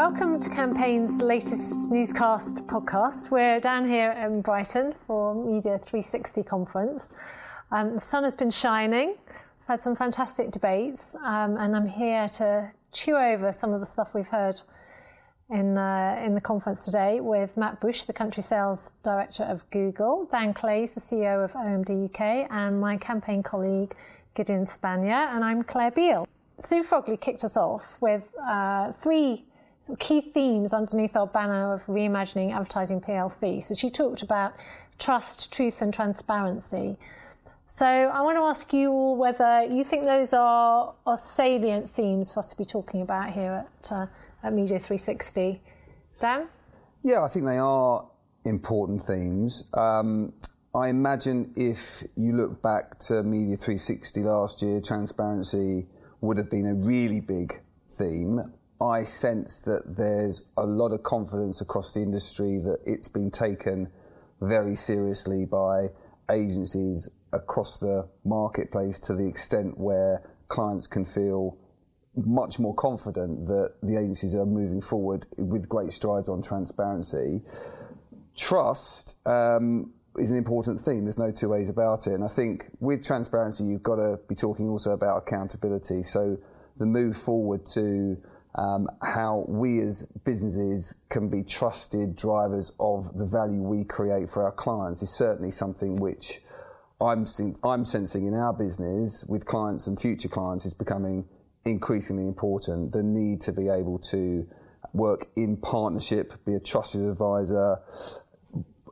Welcome to Campaign's latest newscast podcast. We're down here in Brighton for Media 360 conference. The sun has been shining. We've had some fantastic debates, and I'm here to chew over some of the stuff we've heard in the conference today with Matt Bush, the Country Sales Director of Google, Dan Clays, the CEO of OMD UK, and my campaign colleague Gideon Spanier, and I'm Claire Beale. Sue Frogley kicked us off with three key themes underneath our banner of reimagining advertising PLC. So she talked about trust, truth, and transparency. So I want to ask you all whether you think those are salient themes for us to be talking about here at Media 360. Dan? Yeah, I think they are important themes. I imagine if you look back to Media 360 last year, transparency would have been a really big theme. I sense that there's a lot of confidence across the industry that it's been taken very seriously by agencies across the marketplace to the extent where clients can feel much more confident that the agencies are moving forward with great strides on transparency. Trust is an important theme. There's no two ways about it. And I think with transparency, you've got to be talking also about accountability. So the move forward to how we as businesses can be trusted drivers of the value we create for our clients is certainly something which I'm sensing in our business with clients and future clients is becoming increasingly important. The need to be able to work in partnership, be a trusted advisor,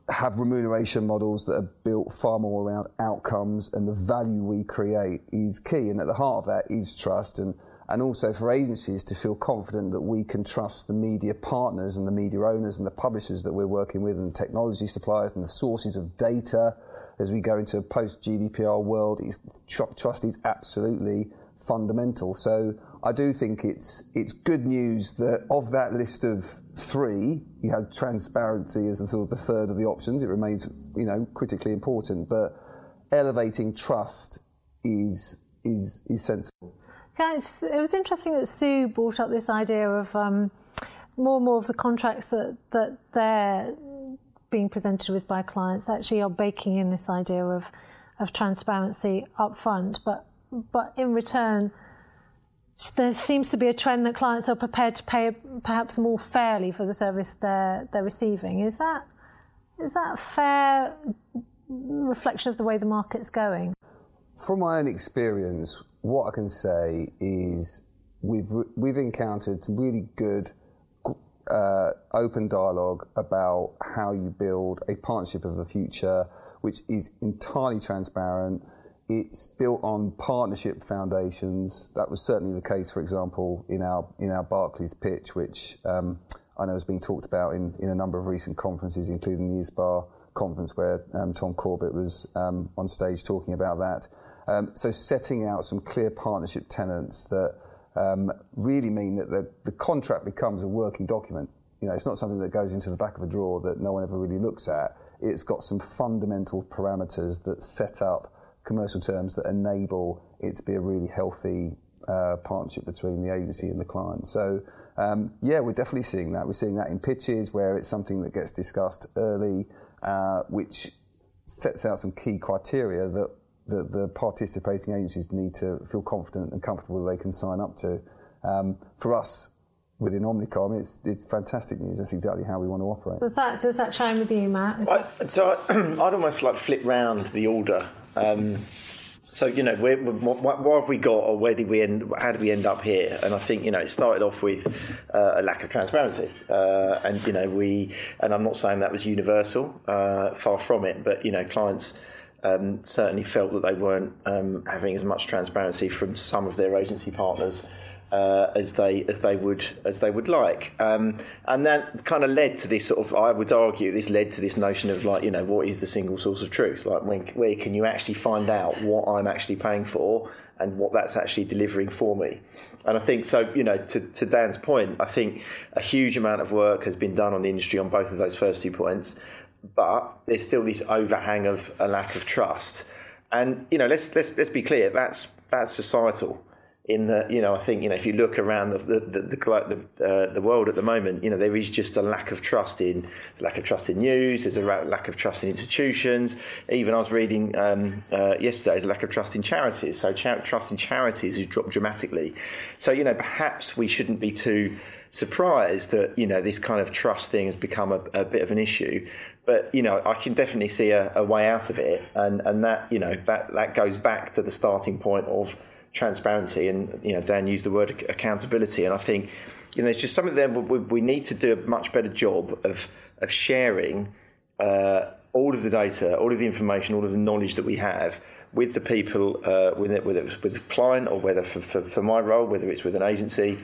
have remuneration models that are built far more around outcomes, and the value we create is key. And at the heart of that is trust, and also for agencies to feel confident that we can trust the media partners and the media owners and the publishers that we're working with and the technology suppliers and the sources of data. As we go into a post-GDPR world, trust is absolutely fundamental. So I do think it's good news that of that list of three, you had transparency as the sort of the third of the options. It remains, critically important, but elevating trust is sensible. Yeah, it was interesting that Sue brought up this idea of more and more of the contracts that they're being presented with by clients actually are baking in this idea of transparency up front. But in return, there seems to be a trend that clients are prepared to pay perhaps more fairly for the service they're receiving. Is that a fair reflection of the way the market's going? From my own experience, what I can say is we've encountered some really good open dialogue about how you build a partnership of the future, which is entirely transparent. It's built on partnership foundations. That was certainly the case, for example, in our Barclays pitch, which I know has been talked about in a number of recent conferences, including the ISBA conference where Tom Corbett was on stage talking about that. So setting out some clear partnership tenets that really mean that the contract becomes a working document. It's not something that goes into the back of a drawer that no one ever really looks at. It's got some fundamental parameters that set up commercial terms that enable it to be a really healthy partnership between the agency and the client. So, we're definitely seeing that. We're seeing that in pitches where it's something that gets discussed early, which sets out some key criteria that the participating agencies need to feel confident and comfortable they can sign up to. For us, within Omnicom, it's fantastic news. That's exactly how we want to operate. Does that chime with you, Matt? I'd almost flip round the order. What have we got, or where did we end? How did we end up here? And I think it started off with a lack of transparency, and I'm not saying that was universal, far from it, but clients certainly felt that they weren't having as much transparency from some of their agency partners as they would like, and that kind of led to this sort of, I would argue, this led to this notion of what is the single source of truth? Where can you actually find out what I'm actually paying for and what that's actually delivering for me? And I think so. To Dan's point, I think a huge amount of work has been done on the industry on both of those first 2 points, but there's still this overhang of a lack of trust. And let's be clear, that's societal. in that, you know, I think, you know, if you look around the world at the moment, you know, there is just a lack of trust in news. There's a lack of trust in institutions. Even I was reading yesterday, there's a lack of trust in charities. So trust in charities has dropped dramatically. So, you know, perhaps we shouldn't be too surprised that, you know, this kind of trust thing has become a bit of an issue. But, you know, I can definitely see a way out of it. And that, you know, that goes back to the starting point of transparency, and, you know, Dan used the word accountability, and I think, you know, there's just something there. We need to do a much better job of sharing all of the data, all of the information, all of the knowledge that we have with the people, whether it's with the client or whether for my role, whether it's with an agency,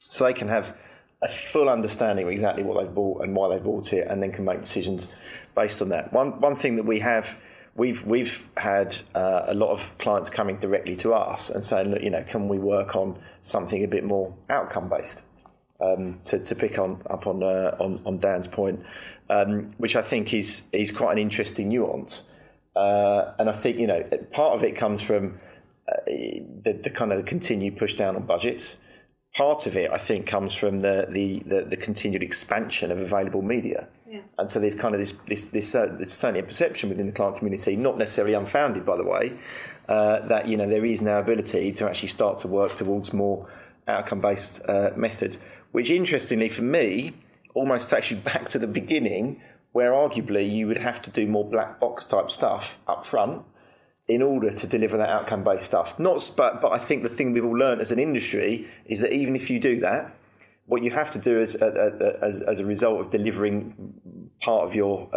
so they can have a full understanding of exactly what they've bought and why they've bought it, and then can make decisions based on that. One thing that we have. We've had a lot of clients coming directly to us and saying, look, you know, can we work on something a bit more outcome based? To pick up on Dan's point, which I think is quite an interesting nuance, and I think, you know, part of it comes from the kind of continued push down on budgets. Part of it, I think, comes from the continued expansion of available media. Yeah. And so there's kind of there's certainly a perception within the client community, not necessarily unfounded, by the way, that, you know, there is now ability to actually start to work towards more outcome-based methods, which, interestingly for me, almost takes you back to the beginning, where arguably you would have to do more black box type stuff up front in order to deliver that outcome-based stuff. But I think the thing we've all learned as an industry is that even if you do that, what you have to do is, as a result of delivering part of your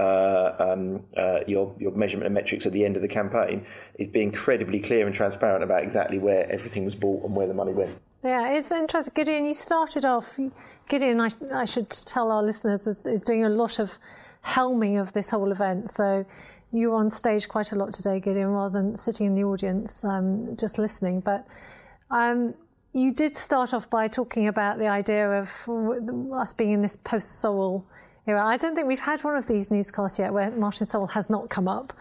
measurement and metrics at the end of the campaign, is be incredibly clear and transparent about exactly where everything was bought and where the money went. Yeah, it's interesting. Gideon, you started off. Gideon, I should tell our listeners, is doing a lot of helming of this whole event. So you were on stage quite a lot today, Gideon, rather than sitting in the audience just listening. But you did start off by talking about the idea of us being in this post-Sorrell era. I don't think we've had one of these newscasts yet where Martin Sorrell has not come up.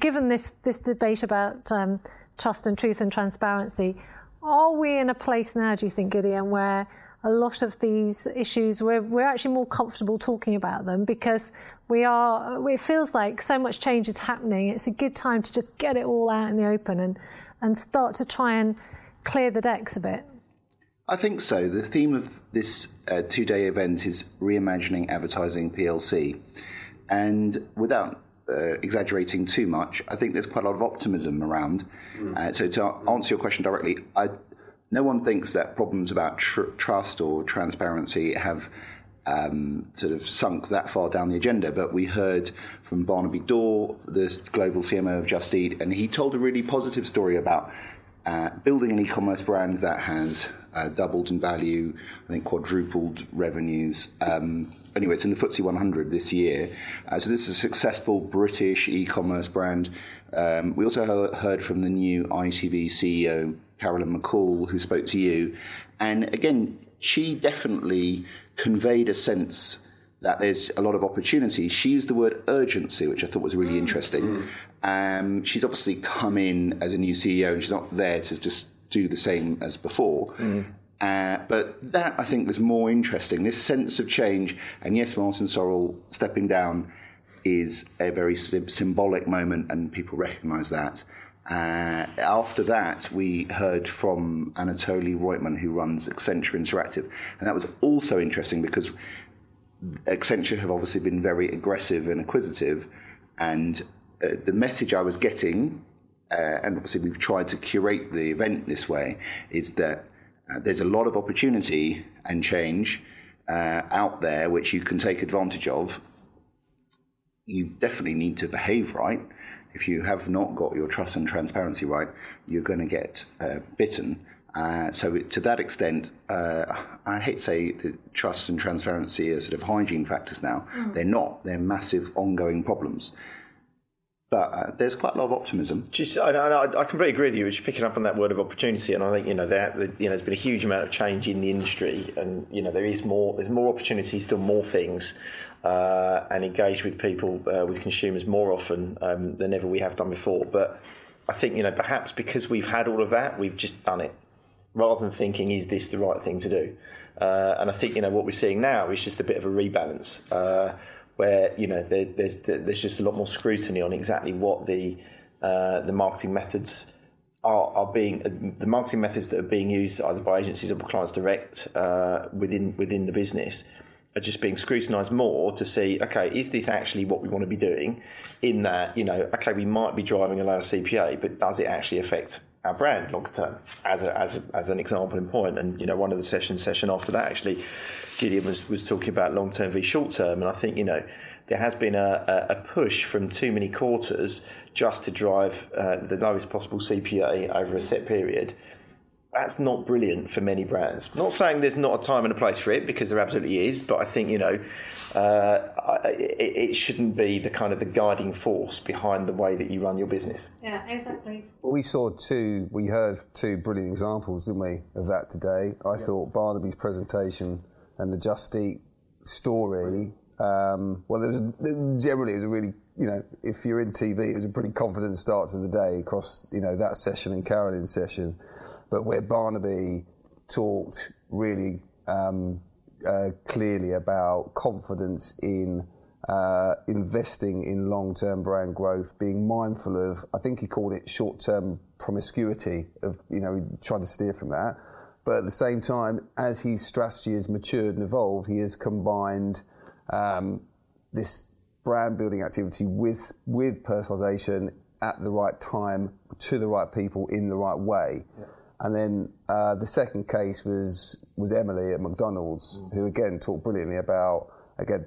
Given this debate about trust and truth and transparency, are we in a place now, do you think, Gideon, where a lot of these issues, we're actually more comfortable talking about them because it feels like so much change is happening. It's a good time to just get it all out in the open and start to try and clear the decks a bit. I think so. The theme of this two-day event is reimagining advertising PLC. And without exaggerating too much, I think there's quite a lot of optimism around. So to answer your question directly, no one thinks that problems about trust or transparency have sort of sunk that far down the agenda. But we heard from Barnaby Daw, the global CMO of Just Eat, and he told a really positive story about building an e-commerce brand that has doubled in value, I think quadrupled revenues. Anyway, it's in the FTSE 100 this year. So this is a successful British e-commerce brand. We also heard from the new ITV CEO, Carolyn McCall, who spoke to you. And again, she definitely conveyed a sense that there's a lot of opportunity. She used the word urgency, which I thought was really interesting. She's obviously come in as a new CEO and she's not there to just do the same as before. But that, I think, was more interesting. This sense of change, and yes, Martin Sorrell stepping down is a very symbolic moment and people recognise that. After that, we heard from Anatoly Roitman, who runs Accenture Interactive. And that was also interesting because Accenture have obviously been very aggressive and acquisitive. And the message I was getting, and obviously we've tried to curate the event this way, is that there's a lot of opportunity and change out there which you can take advantage of. You definitely need to behave right. If you have not got your trust and transparency right, you're going to get bitten. So to that extent, I hate to say that trust and transparency are sort of hygiene factors now. They're not. They're massive ongoing problems. But there's quite a lot of optimism. I completely agree with you. We're just picking up on that word of opportunity, and I think, you know, there's been a huge amount of change in the industry, and, you know, there's more opportunities, still more things, and engage with people, with consumers more often than ever we have done before. But I think, you know, perhaps because we've had all of that, we've just done it, rather than thinking, is this the right thing to do? And I think, you know, what we're seeing now is just a bit of a rebalance where, you know, there's just a lot more scrutiny on exactly what the marketing methods are being, the marketing methods that are being used either by agencies or by clients direct within the business are just being scrutinised more to see, okay, is this actually what we want to be doing? In that, you know, okay, we might be driving a lower CPA, but does it actually affect our brand longer term? As an example in point, and you know, one of the session after that, actually, Gideon was talking about long term v short term, and I think, you know, there has been a push from too many quarters just to drive the lowest possible CPA over a set period. That's not brilliant for many brands. Not saying there's not a time and a place for it, because there absolutely is, but I think, you know, it shouldn't be the kind of the guiding force behind the way that you run your business. Yeah, exactly. Well, we heard two brilliant examples, didn't we, of that today. I thought Barnaby's presentation and the Just Eat story, generally it was a really, you know, if you're in TV, it was a pretty confident start to the day across, you know, that session and Carolyn's session. But where Barnaby talked really clearly about confidence in investing in long-term brand growth, being mindful of, I think he called it short-term promiscuity, of, you know, trying to steer from that. But at the same time, as his strategy has matured and evolved, he has combined this brand-building activity with personalisation at the right time, to the right people, in the right way. Yeah. And then the second case was Emily at McDonald's, who again talked brilliantly about, again,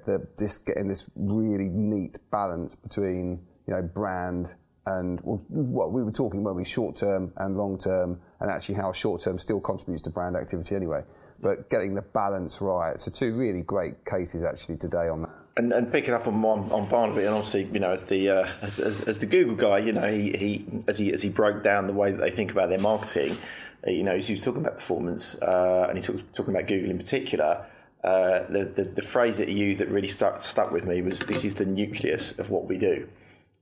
getting this really neat balance between, you know, brand and what we were talking about, short-term and long-term, and actually how short-term still contributes to brand activity anyway, but getting the balance right. So two really great cases actually today on that. And picking up on Barnaby, and obviously, you know, as the Google guy, you know, he broke down the way that they think about their marketing, you know, he was talking about performance, and he was talking about Google in particular. The phrase that he used that really stuck with me was, "This is the nucleus of what we do,"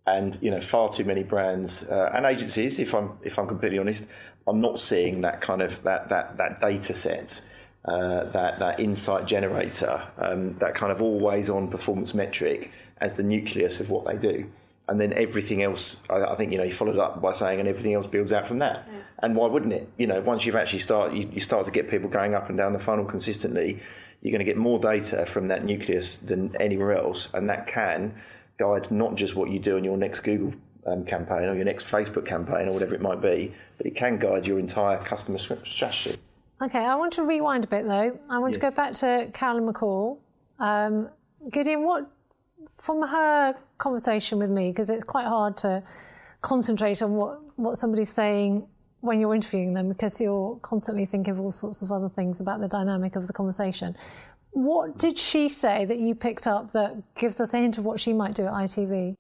and you know, far too many brands and agencies, if I'm completely honest, are not seeing that kind of that data set. That insight generator, that kind of always-on performance metric as the nucleus of what they do. And then everything else, I think, you know, he followed up by saying, and everything else builds out from that. Yeah. And why wouldn't it? You know, once you've actually you start to get people going up and down the funnel consistently, you're going to get more data from that nucleus than anywhere else. And that can guide not just what you do in your next Google campaign or your next Facebook campaign or whatever it might be, but it can guide your entire customer strategy. Okay, I want to rewind a bit though. I want to go back to Carolyn McCall. Gideon, what from her conversation with me, because it's quite hard to concentrate on what somebody's saying when you're interviewing them, because you're constantly thinking of all sorts of other things about the dynamic of the conversation. What did she say that you picked up that gives us a hint of what she might do at ITV?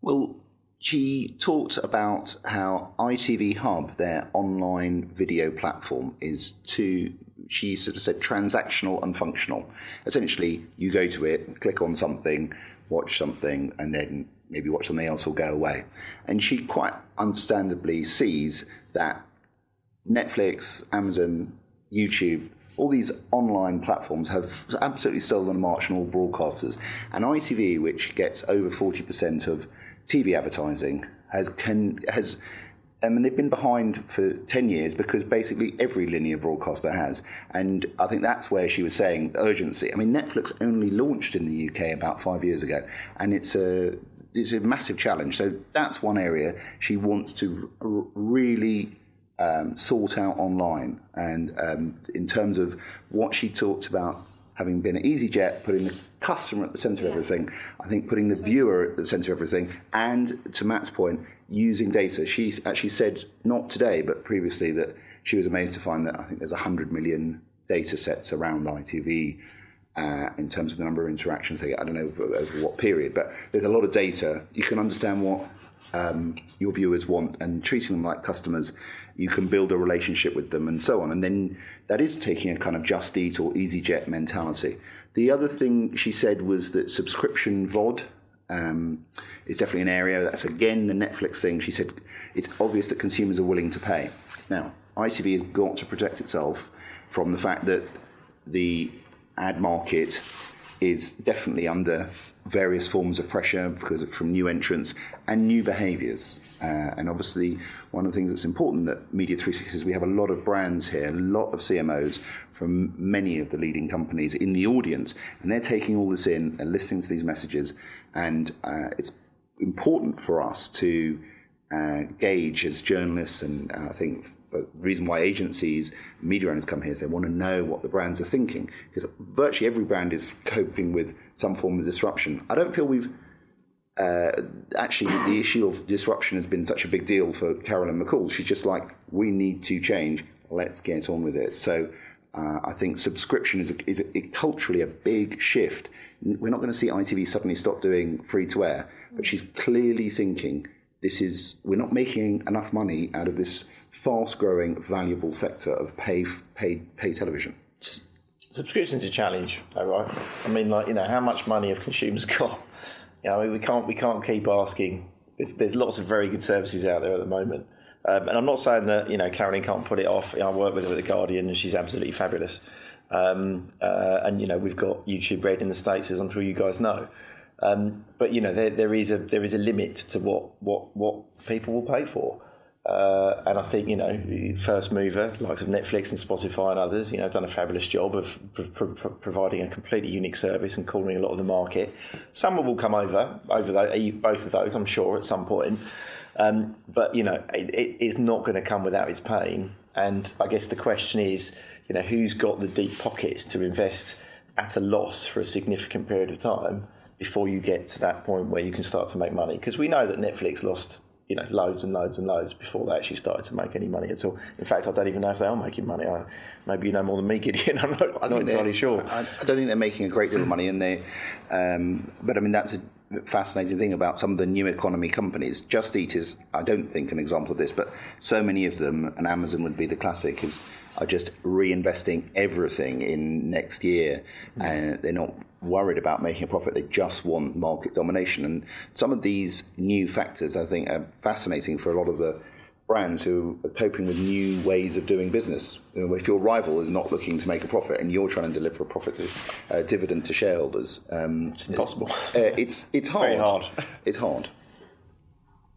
Well, she talked about how ITV Hub, their online video platform, is too, she sort of said, transactional and functional. Essentially, you go to it, click on something, watch something, and then maybe watch something else or go away. And she quite understandably sees that Netflix, Amazon, YouTube, all these online platforms have absolutely stolen a march on all broadcasters. And ITV, which gets over 40% of TV advertising, has they've been behind for 10 years because basically every linear broadcaster has. And I think that's where she was saying urgency. I mean, Netflix only launched in the UK about 5 years ago, and it's a massive challenge. So that's one area she wants to really sort out online. And in terms of what she talked about, having been at EasyJet, putting the customer at the centre of everything, I think putting the viewer at the centre of everything, and to Matt's point, using data. She actually said, not today, but previously, that she was amazed to find that I think there's 100 million data sets around ITV in terms of the number of interactions they get. I don't know over what period, but there's a lot of data. You can understand what your viewers want, and treating them like customers, you can build a relationship with them and so on. And then that is taking a kind of Just Eat or EasyJet mentality. The other thing she said was that subscription VOD is definitely an area. That's again the Netflix thing. She said it's obvious that consumers are willing to pay. Now, ITV has got to protect itself from the fact that the ad market is definitely under various forms of pressure because of, from new entrants and new behaviours. And obviously, one of the things that's important that Media 360 is we have a lot of brands here, a lot of CMOs from many of the leading companies in the audience, and they're taking all this in and listening to these messages. And it's important for us to gauge as journalists, and I think the reason why agencies, media owners come here is they want to know what the brands are thinking, because virtually every brand is coping with some form of disruption. I don't feel we've actually, the issue of disruption has been such a big deal for Carolyn McCall. She's just like, we need to change, let's get on with it. So I think subscription is culturally a big shift. We're not going to see ITV suddenly stop doing free-to-air, but she's clearly thinking, we're not making enough money out of this fast-growing, valuable sector of pay television. Subscription's a challenge, though, right? I mean, like, you know, how much money have consumers got? You know, I mean, we can't keep asking. There's lots of very good services out there at the moment. And I'm not saying that, you know, Carolyn can't put it off. You know, I work with her at The Guardian, and she's absolutely fabulous. And, you know, we've got YouTube Red in the States, as I'm sure you guys know. But, you know, there is a limit to what people will pay for. And I think, you know, first mover, likes of Netflix and Spotify and others, you know, have done a fabulous job of providing a completely unique service and cornering a lot of the market. Someone will come over both of those, I'm sure, at some point. But, you know, it's not going to come without its pain. And I guess the question is, you know, who's got the deep pockets to invest at a loss for a significant period of time before you get to that point where you can start to make money? Because we know that Netflix lost, you know, loads and loads and loads before they actually started to make any money at all. In fact, I don't even know if they are making money. Maybe you know more than me, Gideon. I'm not entirely sure. I don't think they're making a great deal of money, and they. But I mean, that's a fascinating thing about some of the new economy companies. Just Eat is, I don't think, an example of this, but so many of them, and Amazon would be the classic, are just reinvesting everything in next year, and they're not worried about making a profit. They just want market domination. And some of these new factors, I think, are fascinating for a lot of the brands who are coping with new ways of doing business. You know, if your rival is not looking to make a profit and you're trying to deliver a profit dividend to shareholders, it's impossible. It's hard. Very hard. It's hard.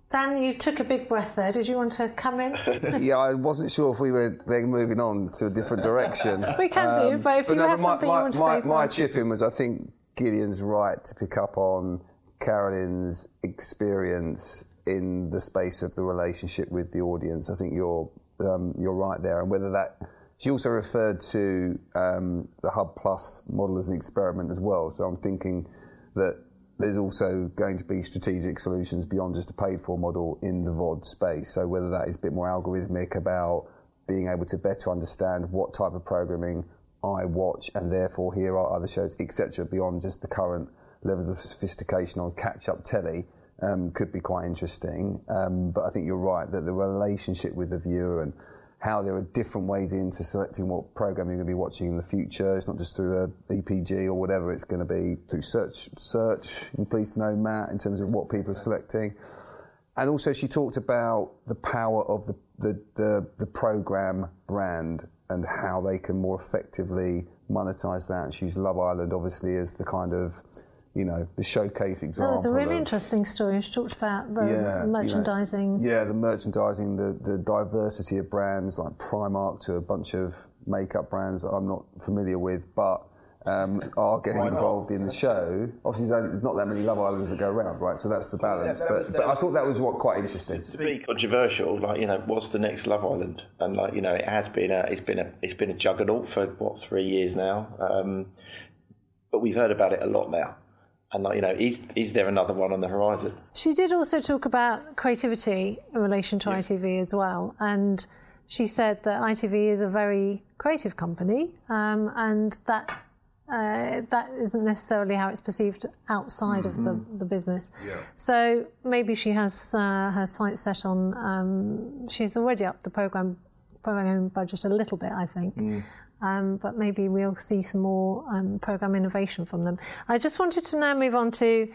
Dan, you took a big breath there. Did you want to come in? Yeah, I wasn't sure if we were then moving on to a different direction. We can do, but if but you no, have my, something my, you want to my, say. My chip in was, I think Gideon's right to pick up on Carolyn's experience in the space of the relationship with the audience. I think you're right there. And whether that... She also referred to the Hub Plus model as an experiment as well. So I'm thinking that there's also going to be strategic solutions beyond just a paid-for model in the VOD space. So whether that is a bit more algorithmic about being able to better understand what type of programming I watch, and therefore here are other shows, etc., beyond just the current levels of sophistication on catch-up telly, could be quite interesting. But I think you're right that the relationship with the viewer and how there are different ways into selecting what program you're going to be watching in the future. It's not just through a EPG or whatever. It's going to be through search. And please know, Matt, in terms of what people are selecting. And also she talked about the power of the program brand and how they can more effectively monetize that. And she's Love Island, obviously, as the kind of, you know, the showcase example. That was a really interesting story. You talked about the merchandising. You know, the merchandising, the diversity of brands like Primark to a bunch of makeup brands that I'm not familiar with, but are getting involved in the show. Obviously, there's not that many Love Islands that go around, right? So that's the balance. Yeah, but I thought that was what quite interesting. To be controversial, like, you know, what's the next Love Island? And, like, you know, it has been it's been a juggernaut for what, 3 years now. But we've heard about it a lot now. And, like, you know, is there another one on the horizon? She did also talk about creativity in relation to ITV as well. And she said that ITV is a very creative company, and that isn't necessarily how it's perceived outside of the business. Yeah. So maybe she has her sights set on... she's already upped the programming budget a little bit, I think. But maybe we'll see some more programme innovation from them. I just wanted to now move on to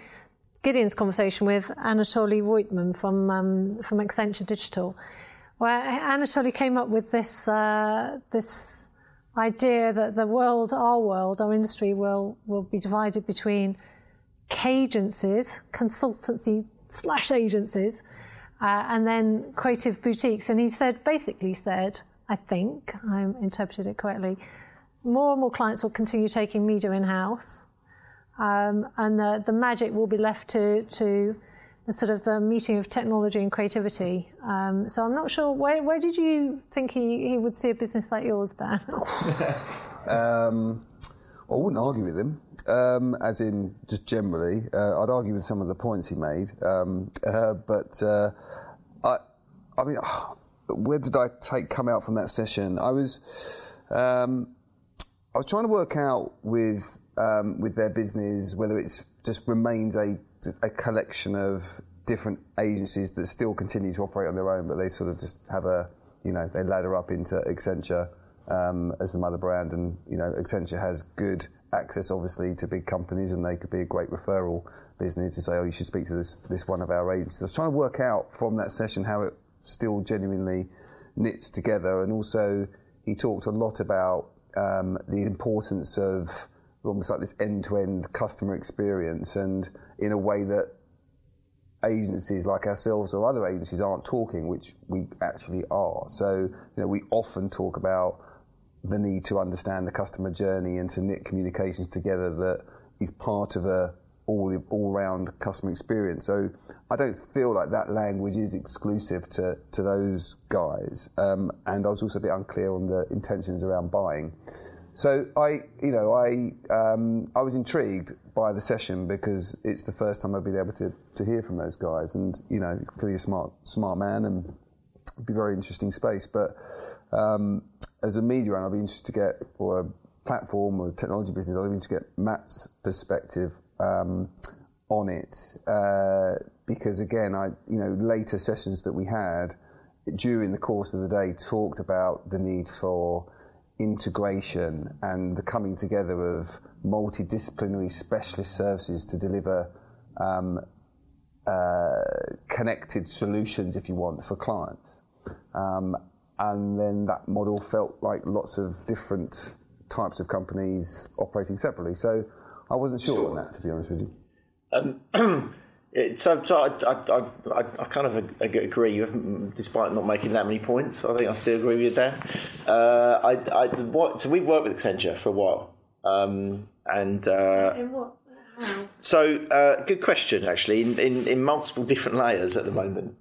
Gideon's conversation with Anatoly Roitman from Accenture Digital, where Anatoly came up with this this idea that the world, our industry will be divided between cagencies, consultancy/agencies, and then creative boutiques. And he said, I think I interpreted it correctly, more and more clients will continue taking media in-house, and the magic will be left to the sort of the meeting of technology and creativity. So I'm not sure, where did you think he would see a business like yours, Dan? I wouldn't argue with him, as in just generally. I'd argue with some of the points he made, but I mean, where did I come out from that session? I was trying to work out with their business whether it's just remains a collection of different agencies that still continue to operate on their own, but they sort of just have they ladder up into Accenture as the mother brand, and Accenture has good access, obviously, to big companies, and they could be a great referral business to say, oh, you should speak to this one of our agencies. I was trying to work out from that session how it still genuinely knits together, and also he talked a lot about the importance of almost like this end-to-end customer experience, and in a way that agencies like ourselves or other agencies aren't talking, which we actually are. So, we often talk about the need to understand the customer journey and to knit communications together that is part of a all-round customer experience. So I don't feel like that language is exclusive to those guys. And I was also a bit unclear on the intentions around buying. So I was intrigued by the session because it's the first time I've been able to hear from those guys, and clearly a smart man, and it'd be a very interesting space. But as a media owner, I'd be interested to get, or a platform or a technology business, I'd be interested to get Matt's perspective on it, because again, later sessions that we had during the course of the day talked about the need for integration and the coming together of multidisciplinary specialist services to deliver connected solutions, if you want, for clients. And then that model felt like lots of different types of companies operating separately. So I wasn't sure on that, to be honest with you. I kind of agree, despite not making that many points. I think I still agree with you there. So we've worked with Accenture for a while, in what? How? So good question, actually. In multiple different layers at the moment,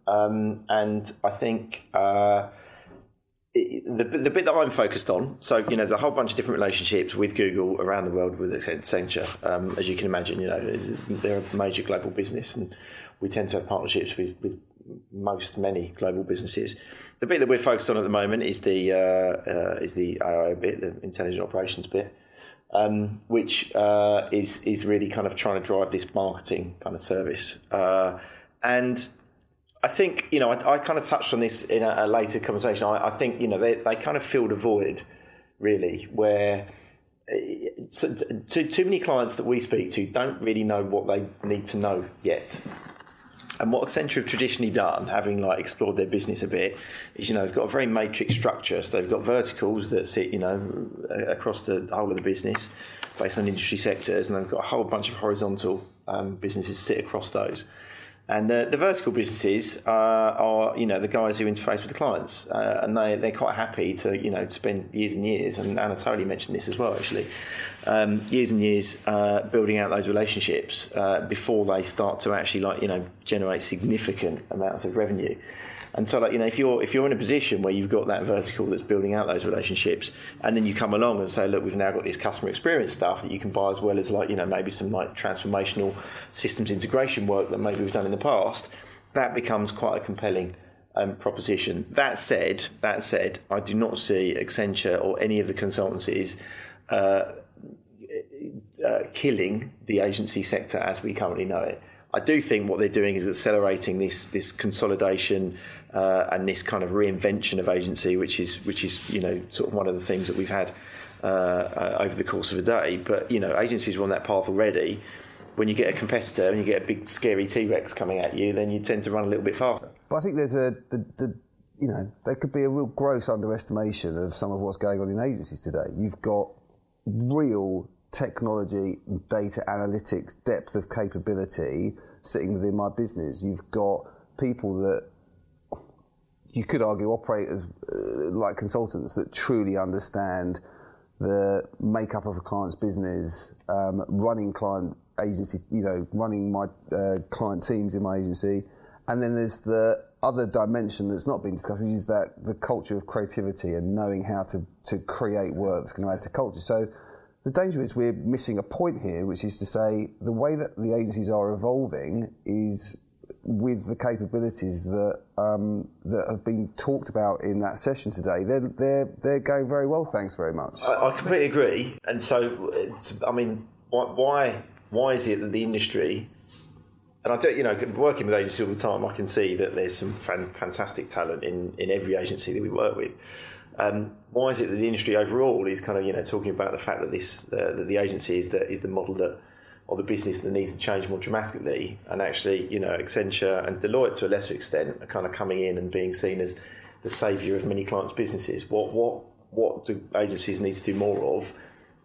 and I think the bit that I'm focused on. So there's a whole bunch of different relationships with Google around the world with Accenture. As you can imagine, they're a major global business, and we tend to have partnerships with most many global businesses. The bit that we're focused on at the moment is the AI bit, the intelligent operations bit, which is really kind of trying to drive this marketing kind of service. And I think, I kind of touched on this in a later conversation. I think, they kind of filled a void, really, where too many clients that we speak to don't really know what they need to know yet. And what Accenture have traditionally done, having explored their business a bit, is they've got a very matrix structure. So they've got verticals that sit across the whole of the business based on industry sectors, and they've got a whole bunch of horizontal businesses that sit across those. And the vertical businesses are the guys who interface with the clients, and they're quite happy to spend years and years. And Anatoly mentioned this as well, actually, years and years building out those relationships before they start to actually generate significant amounts of revenue. And so if you're in a position where you've got that vertical that's building out those relationships, and then you come along and say, look, we've now got this customer experience stuff that you can buy, as well as maybe some transformational systems integration work that maybe we've done in the past, that becomes quite a compelling proposition. That said, I do not see Accenture or any of the consultancies killing the agency sector as we currently know it. I do think what they're doing is accelerating this consolidation and this kind of reinvention of agency, which is sort of one of the things that we've had over the course of the day. But agencies are on that path already, when you get a competitor and you get a big scary T-Rex coming at you, then you tend to run a little bit faster. But I think there's there could be a real gross underestimation of some of what's going on in agencies today. You've got real technology, data analytics, depth of capability sitting within my business. You've got people that you could argue operate as like consultants that truly understand the makeup of a client's business, running client agency, running my client teams in my agency. And then there's the other dimension that's not been discussed, which is that the culture of creativity and knowing how to create work that's going to add to culture. So the danger is we're missing a point here, which is to say the way that the agencies are evolving is with the capabilities that that have been talked about in that session today. They're going very well, thanks very much. I completely agree. And so, why is it that the industry, and I don't, working with agencies all the time, I can see that there's some fantastic talent in every agency that we work with. Why is it that the industry overall is kind of talking about the fact that that the agency is the model that, or the business that needs to change more dramatically, and actually, Accenture and Deloitte to a lesser extent are kind of coming in and being seen as the saviour of many clients' businesses. What do agencies need to do more of?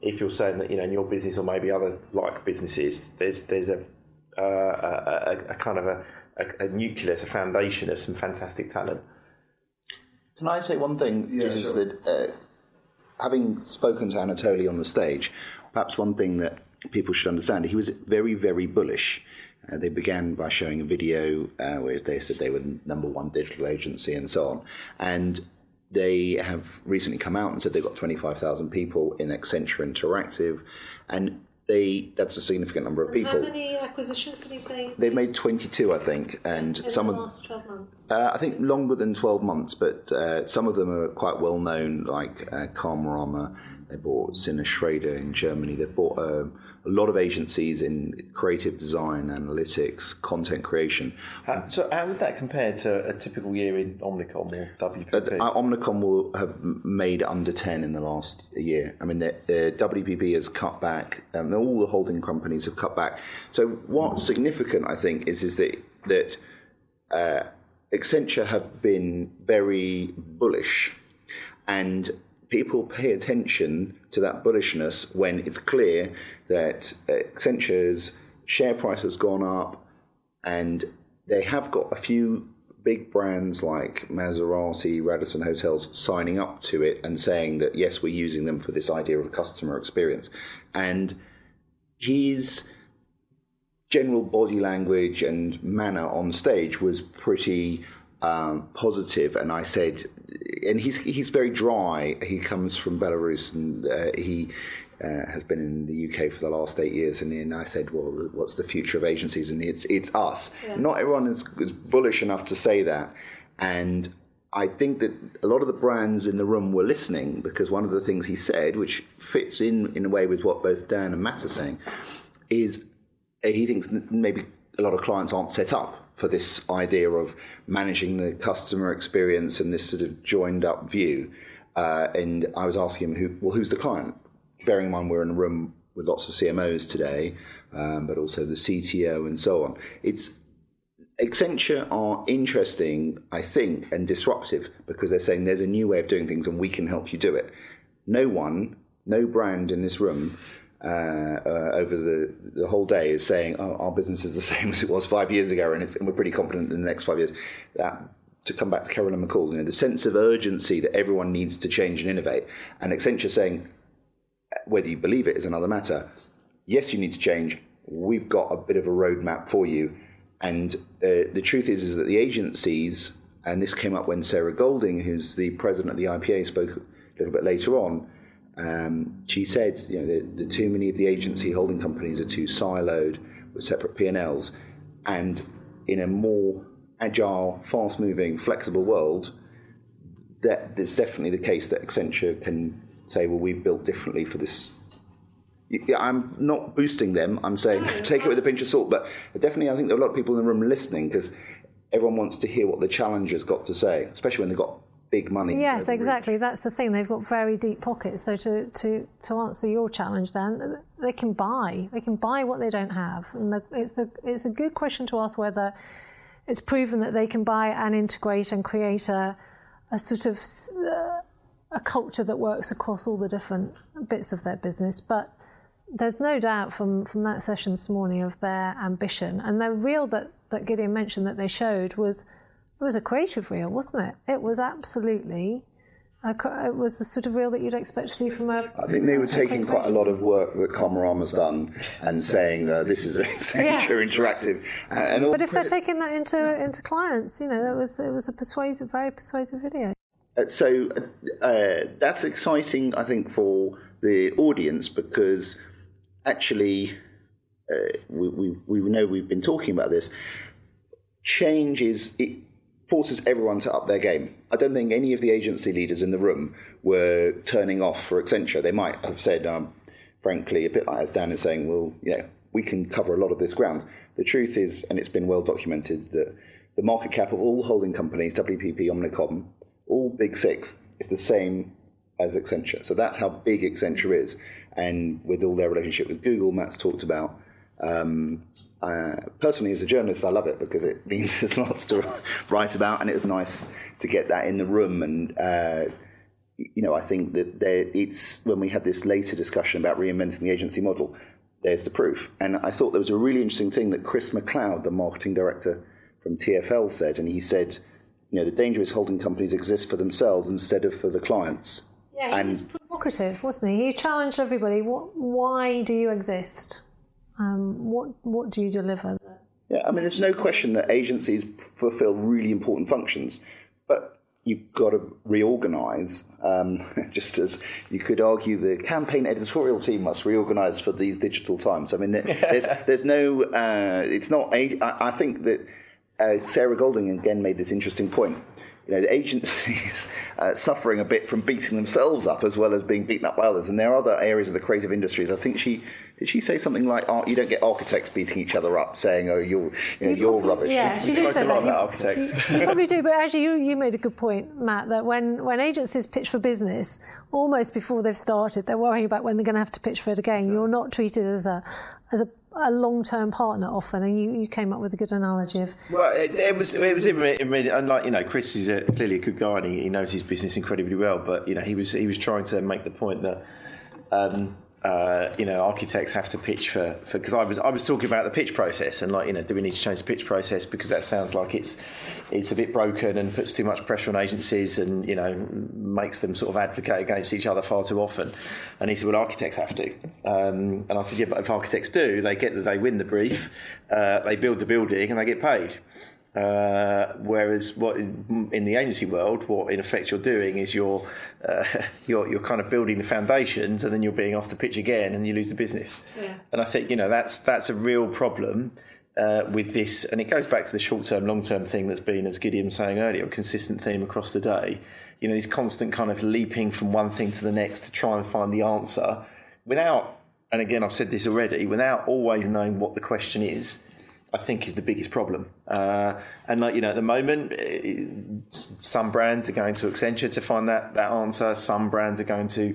If you're saying that in your business or maybe other like businesses, there's a kind of a nucleus, a foundation of some fantastic talent. Can I say one thing? Yeah, which is that having spoken to Anatoly on the stage, perhaps one thing that people should understand. He was very, very bullish. They began by showing a video where they said they were the number one digital agency and so on. And they have recently come out and said they've got 25,000 people in Accenture Interactive. And that's a significant number of people. How many acquisitions did he say? They've made 22, I think. And in the last 12 months? I think longer than 12 months, but some of them are quite well known, like Karmarama. They bought Sinner Schrader in Germany. They've bought a lot of agencies in creative design, analytics, content creation. How would that compare to a typical year in Omnicom or WPP? Omnicom will have made under 10 in the last year. I mean, WPP has cut back. All the holding companies have cut back. So what's significant, I think, is that Accenture have been very bullish, and people pay attention to that bullishness when it's clear that Accenture's share price has gone up, and they have got a few big brands like Maserati, Radisson Hotels signing up to it and saying that, yes, we're using them for this idea of customer experience. And his general body language and manner on stage was pretty positive, and I said, and he's very dry. He comes from Belarus, and he has been in the UK for the last 8 years. And then I said, "Well, what's the future of agencies?" And it's us. Yeah. Not everyone is bullish enough to say that. And I think that a lot of the brands in the room were listening, because one of the things he said, which fits in a way with what both Dan and Matt are saying, is he thinks maybe a lot of clients aren't set up for this idea of managing the customer experience and this sort of joined-up view. And I was asking him, who's the client? Bearing in mind we're in a room with lots of CMOs today, but also the CTO and so on. Accenture are interesting, I think, and disruptive, because they're saying there's a new way of doing things and we can help you do it. No brand in this room over the whole day is saying, oh, our business is the same as it was 5 years ago, and we're pretty confident in the next 5 years. To come back to Carolyn McCall, the sense of urgency that everyone needs to change and innovate, and Accenture saying, whether you believe it is another matter, yes, you need to change, we've got a bit of a roadmap for you. And the truth is that the agencies, and this came up when Sarah Golding, who's the president of the IPA, spoke a little bit later on, she said, the too many of the agency holding companies are too siloed with separate P&Ls, and in a more agile, fast-moving, flexible world, that is definitely the case that Accenture can say, well, we've built differently for this. Yeah, I'm not boosting them. I'm saying take it with a pinch of salt, but definitely I think there are a lot of people in the room listening, because everyone wants to hear what the challenger's got to say, especially when they've got big money. Yes, exactly. Rich. That's the thing. They've got very deep pockets. So to answer your challenge, Dan, they can buy. They can buy what they don't have. And it's a good question to ask whether it's proven that they can buy and integrate and create a sort of a culture that works across all the different bits of their business. But there's no doubt from that session this morning of their ambition. And the reel that Gideon mentioned that they showed was a creative reel, wasn't it? It was absolutely, it was the sort of reel that you'd expect to see from a... I think they were taking quite a lot of work that Karmarama's done and saying, this is Accenture Interactive. And all but if they're taking that into clients, you know, it was a persuasive, very persuasive video. So that's exciting, I think, for the audience, because actually we know we've been talking about this. Change it forces everyone to up their game. I don't think any of the agency leaders in the room were turning off for Accenture. They might have said, frankly, a bit like as Dan is saying, well, you know, we can cover a lot of this ground. The truth is, and it's been well documented, that the market cap of all holding companies, WPP, Omnicom, all big six, is the same as Accenture. So that's how big Accenture is. And with all their relationship with Google, Matt's talked about. Personally, as a journalist, I love it because it means there's lots to write about, and it was nice to get that in the room. And, you know, I think that when we had this later discussion about reinventing the agency model, there's the proof. And I thought there was a really interesting thing that Chris McLeod, the marketing director from TfL, said, and he said, you know, the danger is holding companies exist for themselves instead of for the clients. Yeah, he was provocative, wasn't he? He challenged everybody, why do you exist? What do you deliver? Yeah, I mean, there's no question that agencies fulfil really important functions, but you've got to reorganise, just as you could argue the campaign editorial team must reorganise for these digital times. I mean, there's no... it's not... I think that Sarah Golding again made this interesting point. You know, the agencies suffering a bit from beating themselves up as well as being beaten up by others. And there are other areas of the creative industries. I think she say something like, you don't get architects beating each other up, saying, oh, you're rubbish. Yeah, she did say that. Architects. You probably do, but actually you made a good point, Matt, that when agencies pitch for business, almost before they've started, they're worrying about when they're going to have to pitch for it again. Sure. You're not treated as a long-term partner often, and you came up with a good analogy of... Well, it was unlike, you know, Chris is clearly a good guy and he knows his business incredibly well, but, you know, he was trying to make the point that, you know, architects have to pitch for... Because I was talking about the pitch process and, like, you know, do we need to change the pitch process because that sounds like it's a bit broken and puts too much pressure on agencies and, you know, makes them sort of advocate against each other far too often. And he said, well, architects have to. And I said, yeah, but if architects do, they win the brief, they build the building and they get paid. Whereas what in the agency world, what in effect you're doing is you're kind of building the foundations and then you're being off the pitch again and you lose the business. Yeah. And I think, you know, that's a real problem. With this, and it goes back to the short-term, long-term thing that's been, as Gideon was saying earlier, a consistent theme across the day. You know, this constant kind of leaping from one thing to the next to try and find the answer without, and again, I've said this already, without always knowing what the question is, I think is the biggest problem. And, like, you know, at the moment, some brands are going to Accenture to find that answer. Some brands are going to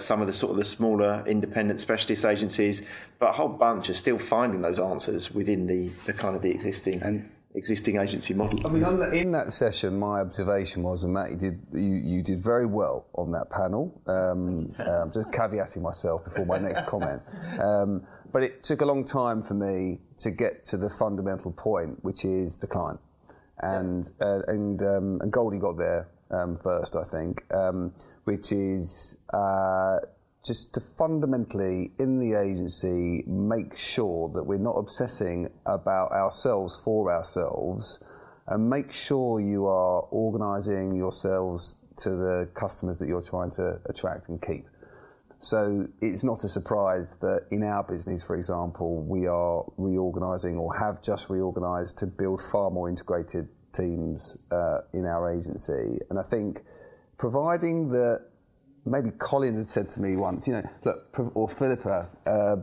some of the sort of the smaller independent specialist agencies, but a whole bunch are still finding those answers within the kind of the existing agency model. I mean, in that session, my observation was, and Matt, you did very well on that panel. I'm just caveating myself before my next comment. But it took a long time for me to get to the fundamental point, which is the client. And Goldie got there first, I think. Which is just to fundamentally, in the agency, make sure that we're not obsessing about ourselves for ourselves, and make sure you are organising yourselves to the customers that you're trying to attract and keep. So it's not a surprise that in our business, for example, we are reorganising or have just reorganised to build far more integrated teams in our agency. And I think providing that maybe Colin had said to me once, you know, look, or Philippa,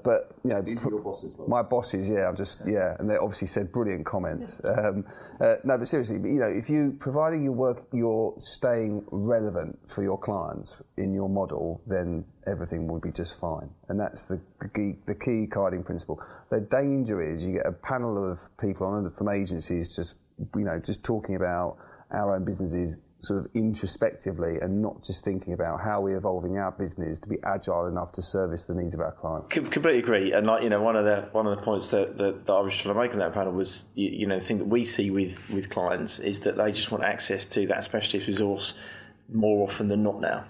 but, you know. These are your bosses, right? My bosses, yeah, I'm just, yeah, and they obviously said brilliant comments. No, but seriously, but, you know, if you, providing your work, you're staying relevant for your clients in your model, then everything will be just fine. And that's the key guiding principle. The danger is you get a panel of people on from agencies just, you know, just talking about our own businesses sort of introspectively and not just thinking about how we're evolving our business to be agile enough to service the needs of our clients. Completely agree. And like, you know, one of the points that I was trying to make on that panel was, you know, the thing that we see with clients is that they just want access to that specialist resource more often than not now.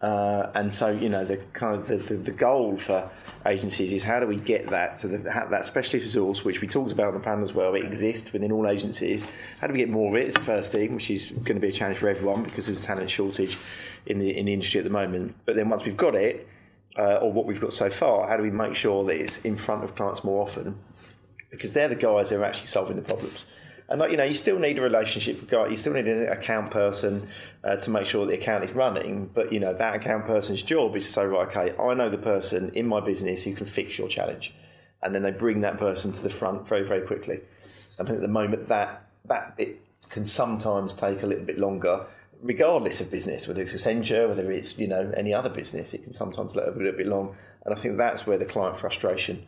And so, you know, the kind of the goal for agencies is how do we get that so that specialist resource, which we talked about on the panel as well, it exists within all agencies. How do we get more of it? It's the first thing, which is going to be a challenge for everyone because there's a talent shortage in the industry at the moment. But then once we've got it, or what we've got so far, how do we make sure that it's in front of clients more often? Because they're the guys who are actually solving the problems. And, like, you know, you still need a relationship guy, you still need an account person to make sure the account is running. But, you know, that account person's job is to say, right, okay, I know the person in my business who can fix your challenge. And then they bring that person to the front very, very quickly. I think at the moment that bit can sometimes take a little bit longer, regardless of business, whether it's Accenture, whether it's, you know, any other business, it can sometimes take a little bit long. And I think that's where the client frustration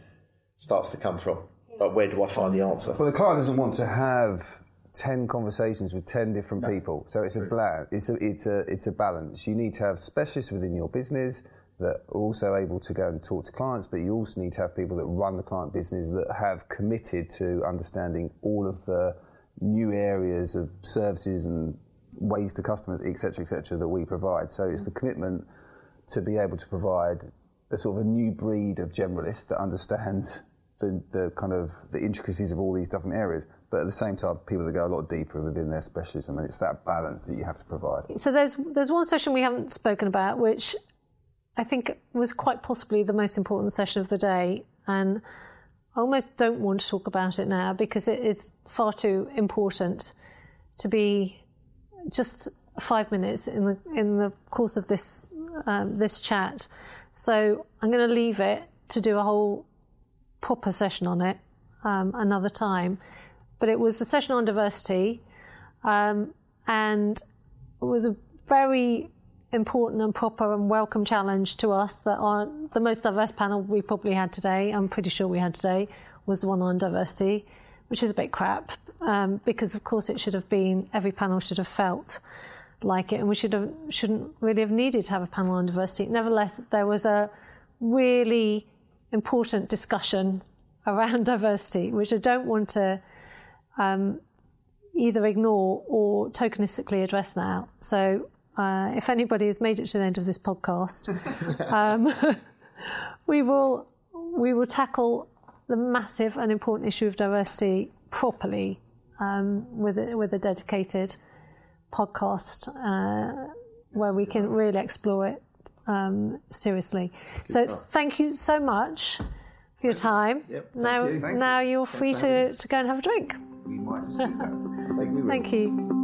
starts to come from. But where do I find the answer? Well, the client doesn't want to have 10 conversations with 10 different people. So it's a blend. It's a balance. You need to have specialists within your business that are also able to go and talk to clients, but you also need to have people that run the client business that have committed to understanding all of the new areas of services and ways to customers, et cetera, that we provide. So it's the commitment to be able to provide a sort of a new breed of generalists that understands the kind of the intricacies of all these different areas, but at the same time, people that go a lot deeper within their specialism, and it's that balance that you have to provide. So there's one session we haven't spoken about, which I think was quite possibly the most important session of the day, and I almost don't want to talk about it now because it is far too important to be just 5 minutes in the course of this this chat. So I'm going to leave it to do a whole proper session on it another time, but it was a session on diversity, and it was a very important and proper and welcome challenge to us that the most diverse panel we probably had today, I'm pretty sure we had today, was the one on diversity, which is a bit crap, because of course it should have been, every panel should have felt like it, and we shouldn't really have needed to have a panel on diversity. Nevertheless, there was a really important discussion around diversity, which I don't want to either ignore or tokenistically address now. So if anybody has made it to the end of this podcast, we will tackle the massive and important issue of diversity properly with a dedicated podcast where we can really explore it. Seriously. So thank you so much for your time. Yep, now you're free to go and have a drink. We might just do that. Thank you.